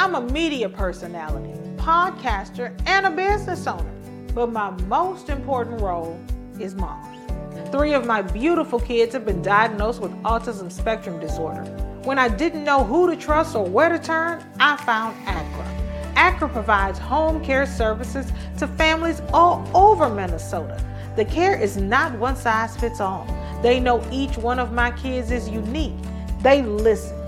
I'm a media personality, podcaster, and a business owner. But my most important role is mom. 3 of my beautiful kids have been diagnosed with autism spectrum disorder. When I didn't know who to trust or where to turn, I found Accra. Accra provides home care services to families all over Minnesota. The care is not one size fits all. They know each one of my kids is unique. They listen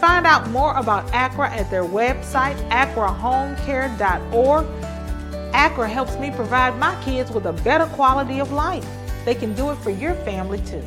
Find out more about Accra at their website, accrahomecare.org. Accra helps me provide my kids with a better quality of life. They can do it for your family too.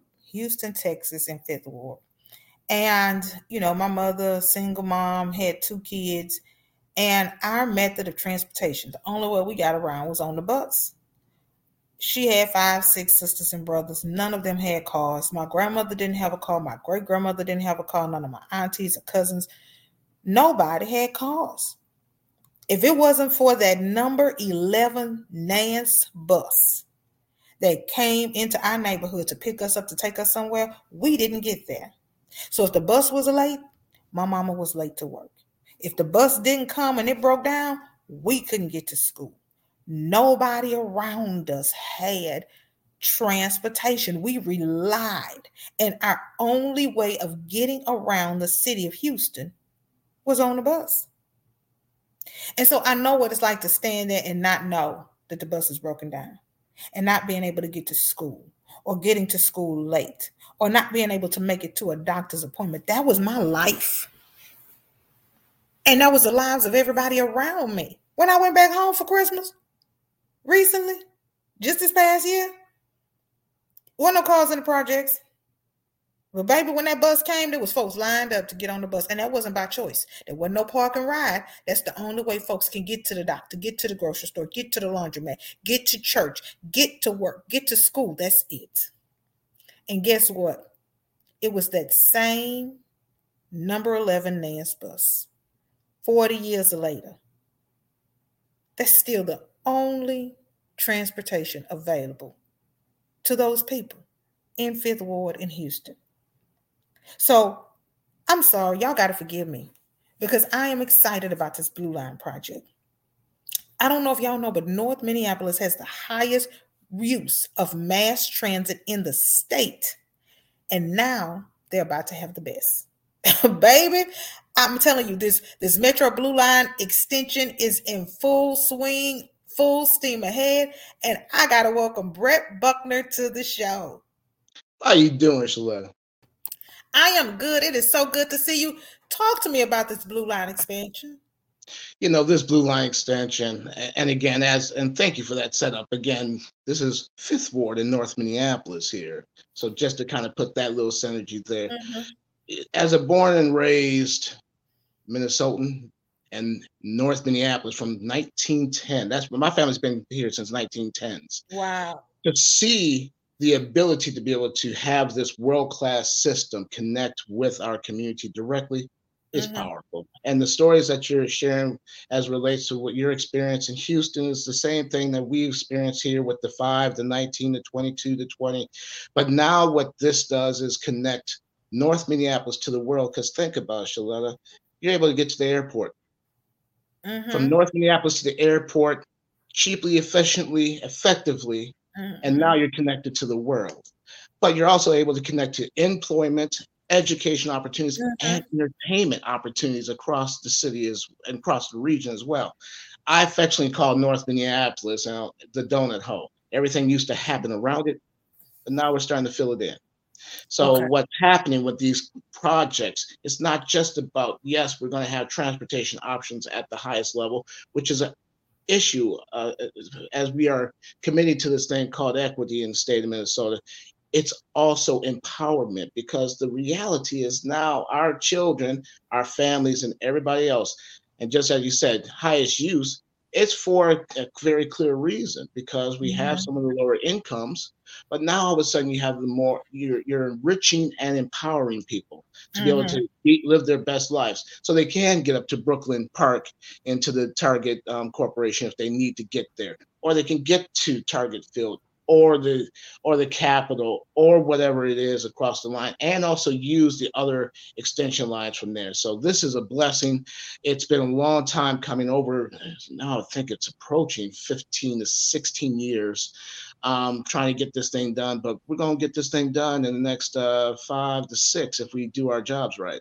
Houston, Texas, and Fifth Ward. And, you know, my mother, single mom, had 2 kids. And our method of transportation, the only way we got around was on the bus. She had 5, 6 sisters and brothers. None of them had cars. My grandmother didn't have a car. My great-grandmother didn't have a car. None of my aunties or cousins. Nobody had cars. If it wasn't for that number 11 Nance bus that came into our neighborhood to pick us up, to take us somewhere, we didn't get there. So if the bus was late, my mama was late to work. If the bus didn't come and it broke down, we couldn't get to school. Nobody around us had transportation. We relied. And our only way of getting around the city of Houston was on the bus. And so I know what it's like to stand there and not know that the bus is broken down, and not being able to get to school, or getting to school late, or not being able to make it to a doctor's appointment. That was my life. And that was the lives of everybody around me. When I went back home for Christmas recently, just this past year, wasn't no cars in the projects. But baby, when that bus came, there was folks lined up to get on the bus. And that wasn't by choice. There wasn't no park and ride. That's the only way folks can get to the doctor, get to the grocery store, get to the laundromat, get to church, get to work, get to school. That's it. And guess what? It was that same number 11 Nance bus. 40 years later, that's still the only transportation available to those people in Fifth Ward in Houston. So I'm sorry, y'all got to forgive me, because I am excited about this Blue Line project. I don't know if y'all know, but North Minneapolis has the highest use of mass transit in the state. And now they're about to have the best. Baby, I'm telling you, this Metro Blue Line extension is in full swing, full steam ahead. And I got to welcome Brett Buckner to the show. How you doing, Sheletta? I am good. It is so good to see you. Talk to me about this Blue Line expansion. You know, this Blue Line extension, and again, and thank you for that setup. Again, this is Fifth Ward in North Minneapolis here. So just to kind of put that little synergy there. Mm-hmm. As a born and raised Minnesotan and North Minneapolis from 1910, that's my family's been here since 1910s. Wow. To see the ability to be able to have this world-class system connect with our community directly is powerful. And the stories that you're sharing as relates to what your experience in Houston is the same thing that we experience here with the 5, the 19, the 22, the 20. But now what this does is connect North Minneapolis to the world, because think about it, Sheletta, you're able to get to the airport. From North Minneapolis to the airport, cheaply, efficiently, effectively, and now you're connected to the world. But you're also able to connect to employment, education opportunities, and entertainment opportunities across the city and across the region as well. I affectionately call North Minneapolis the donut hole. Everything used to happen around it, but now we're starting to fill it in. So what's happening with these projects, it's not just about, yes, we're going to have transportation options at the highest level, which is an issue as we are committed to this thing called equity in the state of Minnesota. It's also empowerment, because the reality is now our children, our families, and everybody else. And just as you said, highest use, it's for a very clear reason, because we have some of the lower incomes, but now all of a sudden you have the more, you're enriching and empowering people to be able to live their best lives. So they can get up to Brooklyn Park and to the Target Corporation if they need to get there, or they can get to Target Field, or the Capitol, or whatever it is across the line, and also use the other extension lines from there. So this is a blessing. It's been a long time coming, over now I think it's approaching 15 to 16 years trying to get this thing done, but we're going to get this thing done in the next 5 to 6 if we do our jobs right.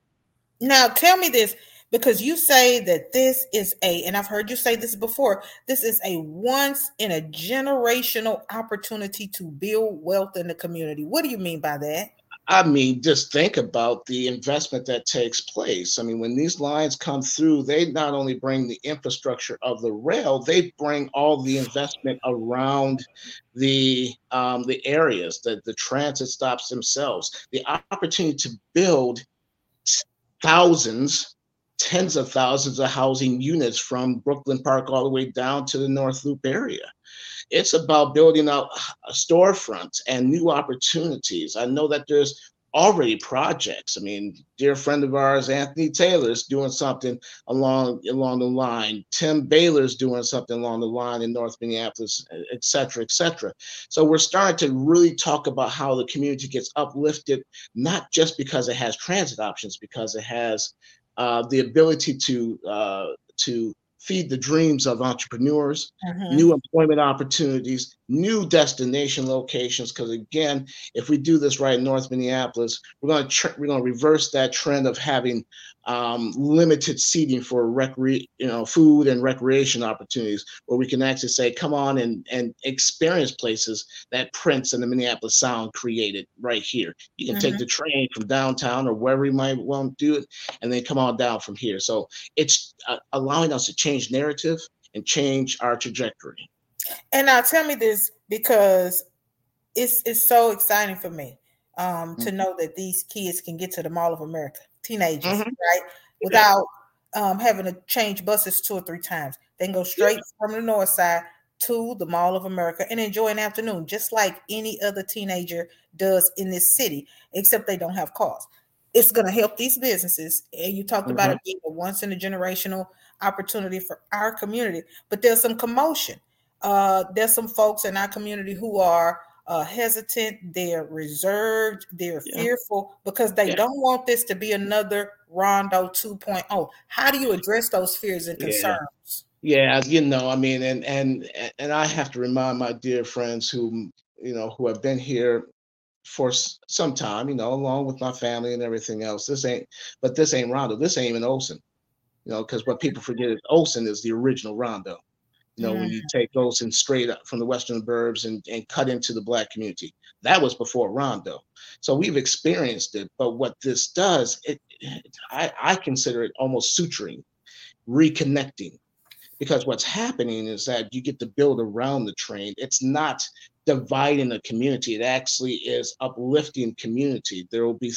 Now tell me this, because you say that this is and I've heard you say this before, this is a once in a generational opportunity to build wealth in the community. What do you mean by that? I mean, just think about the investment that takes place. I mean, when these lines come through, they not only bring the infrastructure of the rail, they bring all the investment around the areas, the transit stops themselves, the opportunity to build tens of thousands of housing units from Brooklyn Park all the way down to the North Loop area. It's about building out storefronts and new opportunities. I know that there's already projects. I mean, dear friend of ours, Anthony Taylor's doing something along the line. Tim Baylor's doing something along the line in North Minneapolis, et cetera, et cetera. So we're starting to really talk about how the community gets uplifted, not just because it has transit options, because it has the ability to feed the dreams of entrepreneurs, new employment opportunities, new destination locations. Because again, if we do this right in North Minneapolis, we're going to reverse that trend of having limited seating for food and recreation opportunities, where we can actually say, come on and experience places that Prince and the Minneapolis Sound created right here. You can take the train from downtown or wherever you might want to do it, and then come on down from here. So it's allowing us to change narrative and change our trajectory. And now tell me this, because it's so exciting for me to know that these kids can get to the Mall of America, teenagers, right? Without having to change buses 2 or 3 times. They can go straight from the north side to the Mall of America and enjoy an afternoon, just like any other teenager does in this city, except they don't have cars. It's going to help these businesses. And you talked about it being a once in a generational opportunity for our community, but there's some commotion. There's some folks in our community who are hesitant, they're reserved, they're fearful, because they don't want this to be another Rondo 2.0. How do you address those fears and concerns? Yeah, you know, I mean, and I have to remind my dear friends who have been here for some time, along with my family and everything else. This ain't Rondo. This ain't even Olsen, because what people forget is Olsen is the original Rondo. When you take Olsen straight up from the Western Burbs and cut into the Black community, that was before Rondo. So we've experienced it. But what this does, I consider it almost suturing, reconnecting, because what's happening is that you get to build around the train. It's not dividing a community. It actually is uplifting community. There will be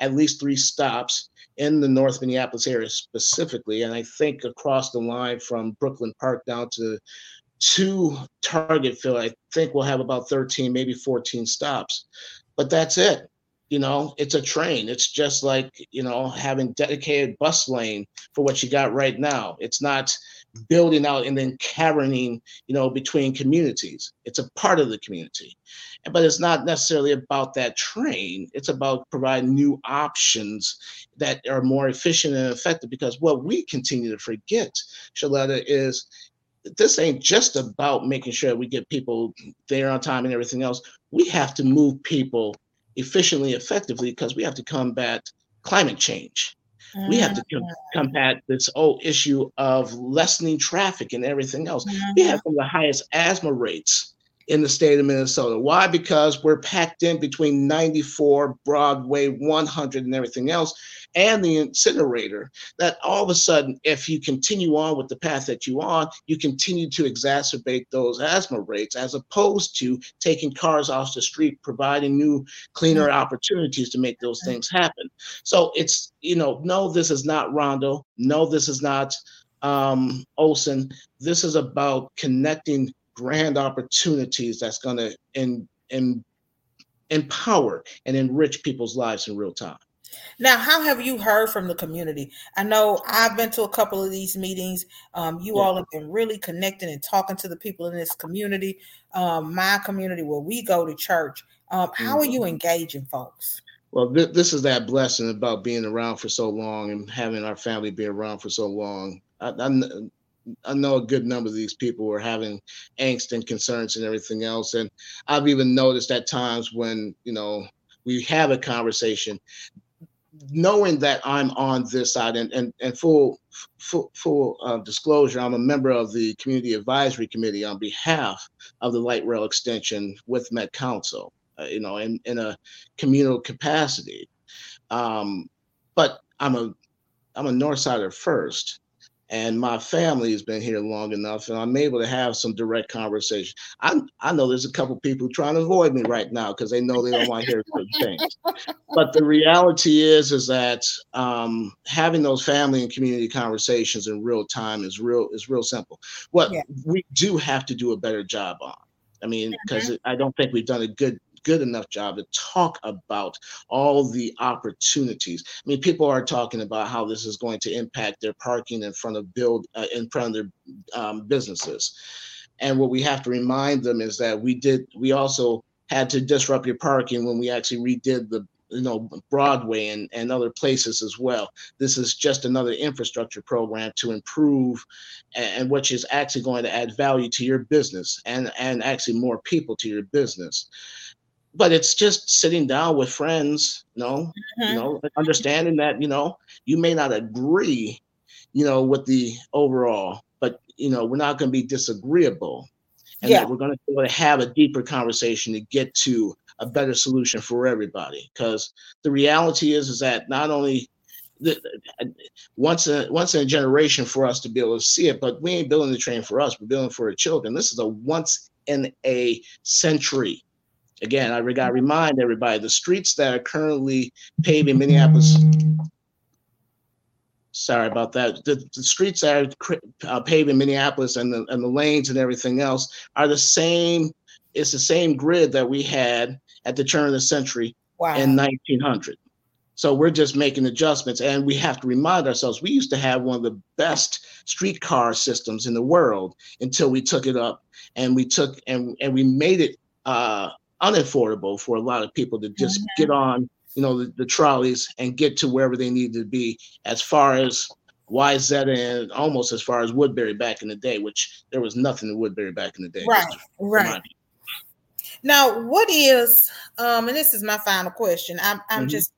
at least three stops in the North Minneapolis area specifically. And I think across the line from Brooklyn Park down to Target Field, I think we'll have about 13, maybe 14 stops, but that's it. You know, it's a train. It's just like, you know, having dedicated bus lane for what you got right now. It's not building out and then caverning, you know, between communities. It's a part of the community. But it's not necessarily about that train. It's about providing new options that are more efficient and effective, because what we continue to forget, Sheletta, is this ain't just about making sure we get people there on time and everything else. We have to move people efficiently, effectively, because we have to combat climate change. Mm-hmm. We have to combat this whole issue of lessening traffic and everything else. Mm-hmm. We have some of the highest asthma rates in the state of Minnesota. Why? Because we're packed in between 94, Broadway, 100, and everything else, and the incinerator, that all of a sudden, if you continue on with the path that you're on, you continue to exacerbate those asthma rates, as opposed to taking cars off the street, providing new, cleaner opportunities to make those things happen. So it's, you know, no, this is not Rondo. No, this is not Olsen. This is about connecting grand opportunities that's going to empower and enrich people's lives in real time. Now, how have you heard from the community? I know I've been to a couple of these meetings. All have been really connecting and talking to the people in this community, my community where we go to church. How are you engaging folks? Well, this is that blessing about being around for so long and having our family be around for so long. I know a good number of these people were having angst and concerns and everything else. And I've even noticed at times when, you know, we have a conversation, knowing that I'm on this side, and full disclosure, I'm a member of the Community Advisory Committee on behalf of the Light Rail Extension with Met Council, you know, in a communal capacity. But I'm a North Sider first. And my family has been here long enough, and I'm able to have some direct conversation. I know there's a couple people trying to avoid me right now because they know they don't want to hear certain things. But the reality is that having those family and community conversations in real time is real simple. What we do have to do a better job on. I mean, because I don't think we've done a good enough job to talk about all the opportunities. I mean, people are talking about how this is going to impact their parking in front of their businesses. And what we have to remind them is that we also had to disrupt your parking when we actually redid the, you know, Broadway and other places as well. This is just another infrastructure program to improve and which is actually going to add value to your business and actually more people to your business. But it's just sitting down with friends, you know, understanding that, you know, you may not agree, you know, with the overall, but, you know, we're not going to be disagreeable. And that we're going to be able to have a deeper conversation to get to a better solution for everybody. Because the reality is that not only once in a generation for us to be able to see it, but we ain't building the train for us. We're building for our children. This is a once in a century. Again, I got to remind everybody, the streets that are currently paved in Minneapolis. Sorry about that. The streets that are paved in Minneapolis and the lanes and everything else are the same. It's the same grid that we had at the turn of the century in 1900. So we're just making adjustments, and we have to remind ourselves, we used to have one of the best streetcar systems in the world until we took it up and we made it unaffordable for a lot of people to just get on, you know, the trolleys and get to wherever they need to be, as far as YZ and almost as far as Woodbury back in the day, which there was nothing in Woodbury back in the day. Right. Now, what is, and this is my final question. I'm just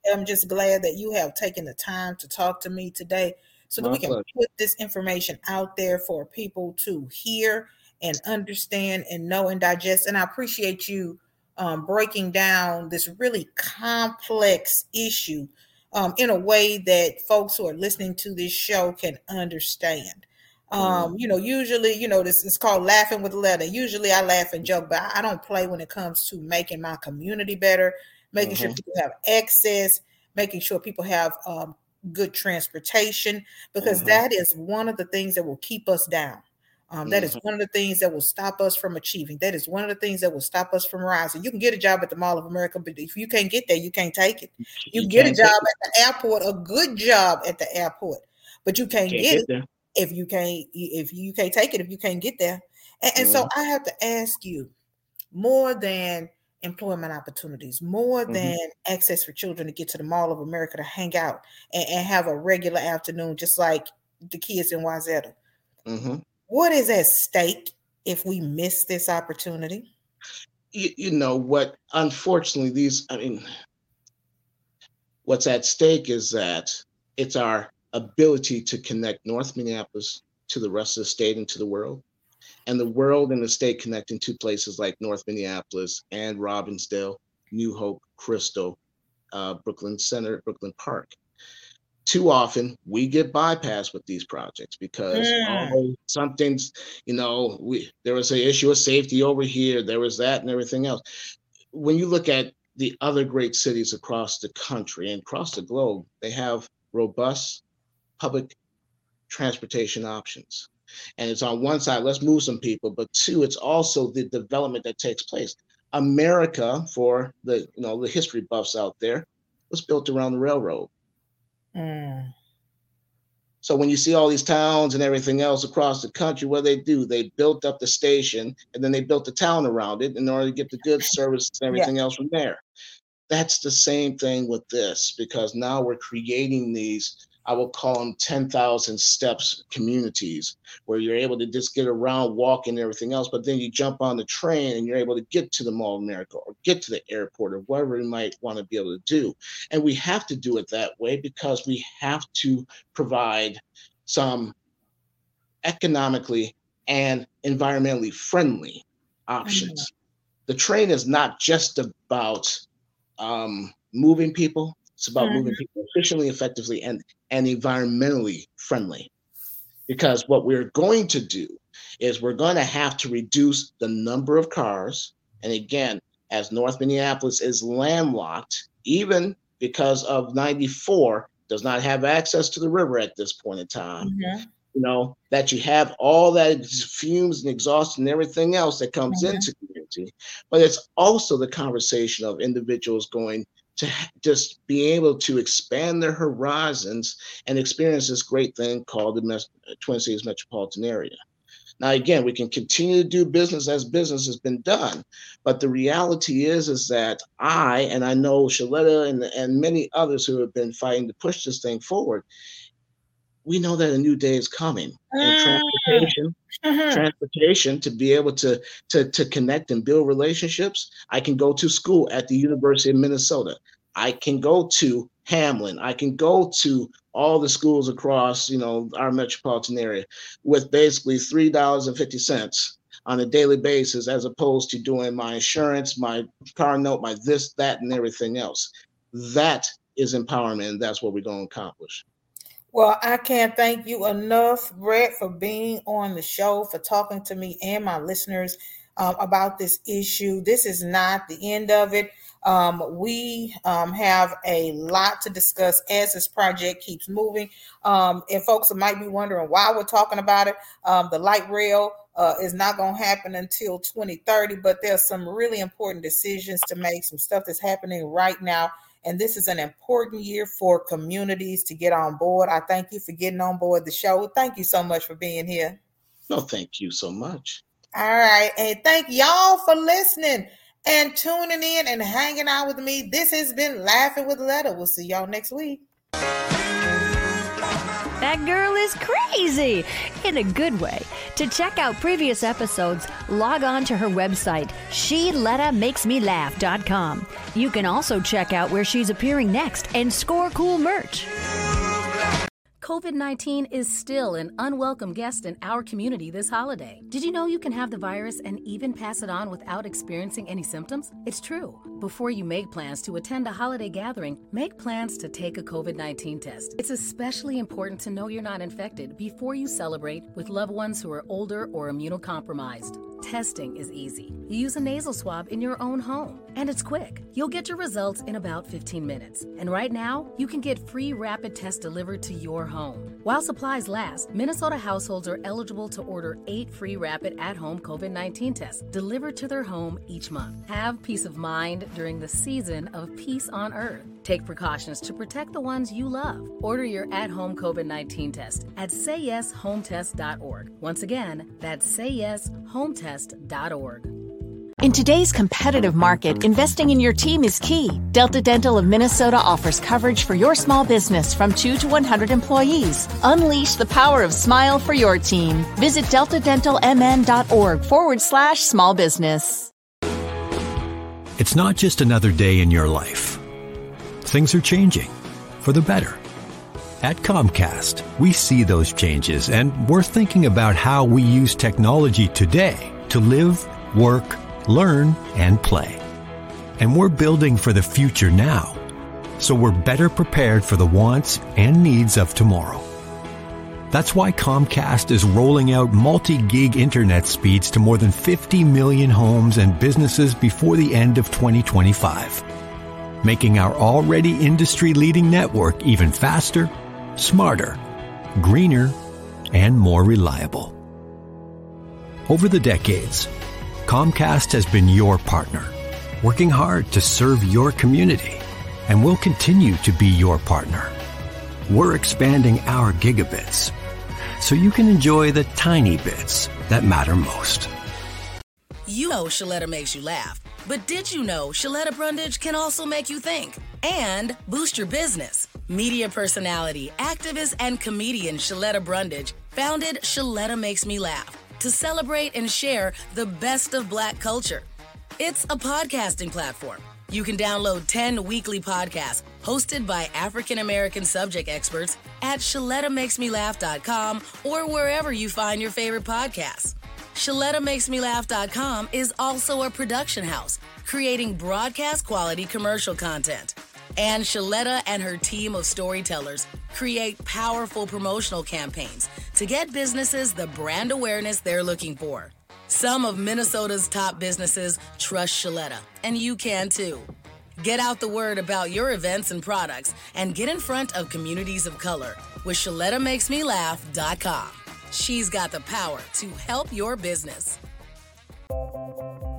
glad that you have taken the time to talk to me today so that we can put this information out there for people to hear and understand and know and digest. And I appreciate you breaking down this really complex issue in a way that folks who are listening to this show can understand. You know, usually, you know, this is called Laughing with Letta. Usually I laugh and joke, but I don't play when it comes to making my community better, making sure people have access, making sure people have good transportation, because that is one of the things that will keep us down. That is one of the things that will stop us from achieving. That is one of the things that will stop us from rising. You can get a job at the Mall of America, but if you can't get there, you can't take it. You get a job at the airport, a good job at the airport, but you can't get it if you can't take it, if you can't get there. And so I have to ask you, more than employment opportunities, more than access for children to get to the Mall of America to hang out and have a regular afternoon, just like the kids in Wayzata. What is at stake if we miss this opportunity? You know what? Unfortunately, what's at stake is that it's our ability to connect North Minneapolis to the rest of the state and to the world. And the world and the state connecting to places like North Minneapolis and Robinsdale, New Hope, Crystal, Brooklyn Center, Brooklyn Park. Too often we get bypassed with these projects because something's, there was an issue of safety over here, there was that and everything else. When you look at the other great cities across the country and across the globe, they have robust public transportation options. And it's on one side, let's move some people, but two, it's also the development that takes place. America, for the the history buffs out there, was built around the railroad. So when you see all these towns and everything else across the country, what do? They built up the station and then they built the town around it in order to get the good services and everything else from there. That's the same thing with this, because now we're creating these, I will call them 10,000 steps communities, where you're able to just get around, walk and everything else, but then you jump on the train and you're able to get to the Mall of America or get to the airport or whatever you might want to be able to do. And we have to do it that way because we have to provide some economically and environmentally friendly options. The train is not just about moving people. It's about moving people efficiently, effectively, and environmentally friendly. Because what we're going to do is we're going to have to reduce the number of cars. And again, as North Minneapolis is landlocked, even because of 94, does not have access to the river at this point in time. That you have all that fumes and exhaust and everything else that comes into community. But it's also the conversation of individuals going to just be able to expand their horizons and experience this great thing called the Twin Cities Metropolitan Area. Now, again, we can continue to do business as business has been done, but the reality is that I know Sheletta and many others who have been fighting to push this thing forward, we know that a new day is coming. And transportation to be able to connect and build relationships. I can go to school at the University of Minnesota. I can go to Hamline. I can go to all the schools across, our metropolitan area with basically $3.50 on a daily basis, as opposed to doing my insurance, my car note, my this, that, and everything else. That is empowerment, and that's what we're going to accomplish. Well, I can't thank you enough, Brett, for being on the show, for talking to me and my listeners about this issue. This is not the end of it. We have a lot to discuss as this project keeps moving. And folks might be wondering why we're talking about it. The light rail is not going to happen until 2030, but there's some really important decisions to make, some stuff that's happening right now. And this is an important year for communities to get on board. I thank you for getting on board the show. Thank you so much for being here. No, thank you so much. All right. And thank y'all for listening and tuning in and hanging out with me. This has been Laughing with Letta. We'll see y'all next week. That girl is crazy in a good way. To check out previous episodes, log on to her website, SheLettaMakesMeLaugh.com. You can also check out where she's appearing next and score cool merch. COVID-19 is still an unwelcome guest in our community this holiday. Did you know you can have the virus and even pass it on without experiencing any symptoms? It's true. Before you make plans to attend a holiday gathering, make plans to take a COVID-19 test. It's especially important to know you're not infected before you celebrate with loved ones who are older or immunocompromised. Testing is easy. You use a nasal swab in your own home, and it's quick. You'll get your results in about 15 minutes. And right now, you can get free rapid tests delivered to your home. While supplies last, Minnesota households are eligible to order 8 free rapid at-home COVID-19 tests delivered to their home each month. Have peace of mind during the season of peace on earth. Take precautions to protect the ones you love. Order your at-home COVID-19 test at SayYesHomeTest.org. Once again, that's SayYesHomeTest.org. In today's competitive market, investing in your team is key. Delta Dental of Minnesota offers coverage for your small business from 2 to 100 employees. Unleash the power of smile for your team. Visit deltadentalmn.org/small business. It's not just another day in your life. Things are changing for the better. At Comcast, we see those changes, and we're thinking about how we use technology today to live, work, learn, and play. And we're building for the future now, so we're better prepared for the wants and needs of tomorrow. That's why Comcast is rolling out multi-gig internet speeds to more than 50 million homes and businesses before the end of 2025. Making our already industry-leading network even faster, smarter, greener, and more reliable. Over the decades, Comcast has been your partner, working hard to serve your community, and will continue to be your partner. We're expanding our gigabits, so you can enjoy the tiny bits that matter most. You know Sheletta makes you laugh. But did you know Sheletta Brundage can also make you think and boost your business? Media personality, activist, and comedian Sheletta Brundage founded Sheletta Makes Me Laugh to celebrate and share the best of Black culture. It's a podcasting platform. You can download 10 weekly podcasts hosted by African-American subject experts at SheLettaMakesMeLaugh.com or wherever you find your favorite podcasts. SheLettaMakesMeLaugh.com is also a production house creating broadcast quality commercial content. And Sheletta and her team of storytellers create powerful promotional campaigns to get businesses the brand awareness they're looking for. Some of Minnesota's top businesses trust Sheletta, and you can too. Get out the word about your events and products and get in front of communities of color with SheLettaMakesMeLaugh.com. She's got the power to help your business.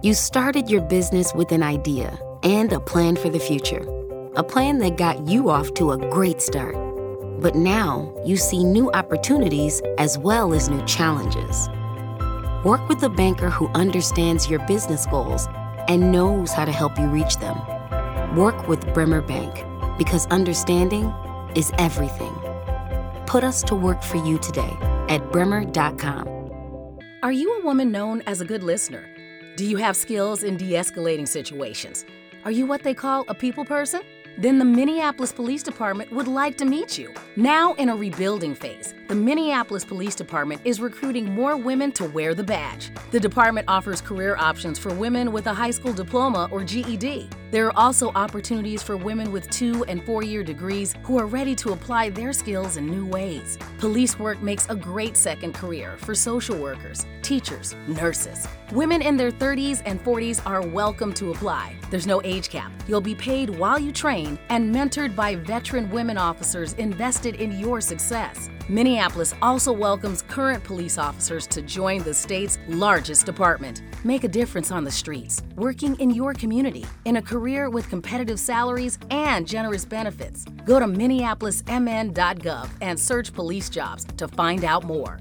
You started your business with an idea and a plan for the future, a plan that got you off to a great start. But now you see new opportunities as well as new challenges. Work with a banker who understands your business goals and knows how to help you reach them. Work with Bremer Bank, because understanding is everything. Put us to work for you today at bremer.com. Are you a woman known as a good listener? Do you have skills in de-escalating situations? Are you what they call a people person? Then the Minneapolis Police Department would like to meet you. Now in a rebuilding phase, the Minneapolis Police Department is recruiting more women to wear the badge. The department offers career options for women with a high school diploma or GED. There are also opportunities for women with 2- and 4-year degrees who are ready to apply their skills in new ways. Police work makes a great second career for social workers, teachers, nurses. Women in their 30s and 40s are welcome to apply. There's no age cap. You'll be paid while you train and mentored by veteran women officers invested in your success. Minneapolis also welcomes current police officers to join the state's largest department. Make a difference on the streets, working in your community, in a career with competitive salaries and generous benefits. Go to MinneapolisMN.gov and search police jobs to find out more.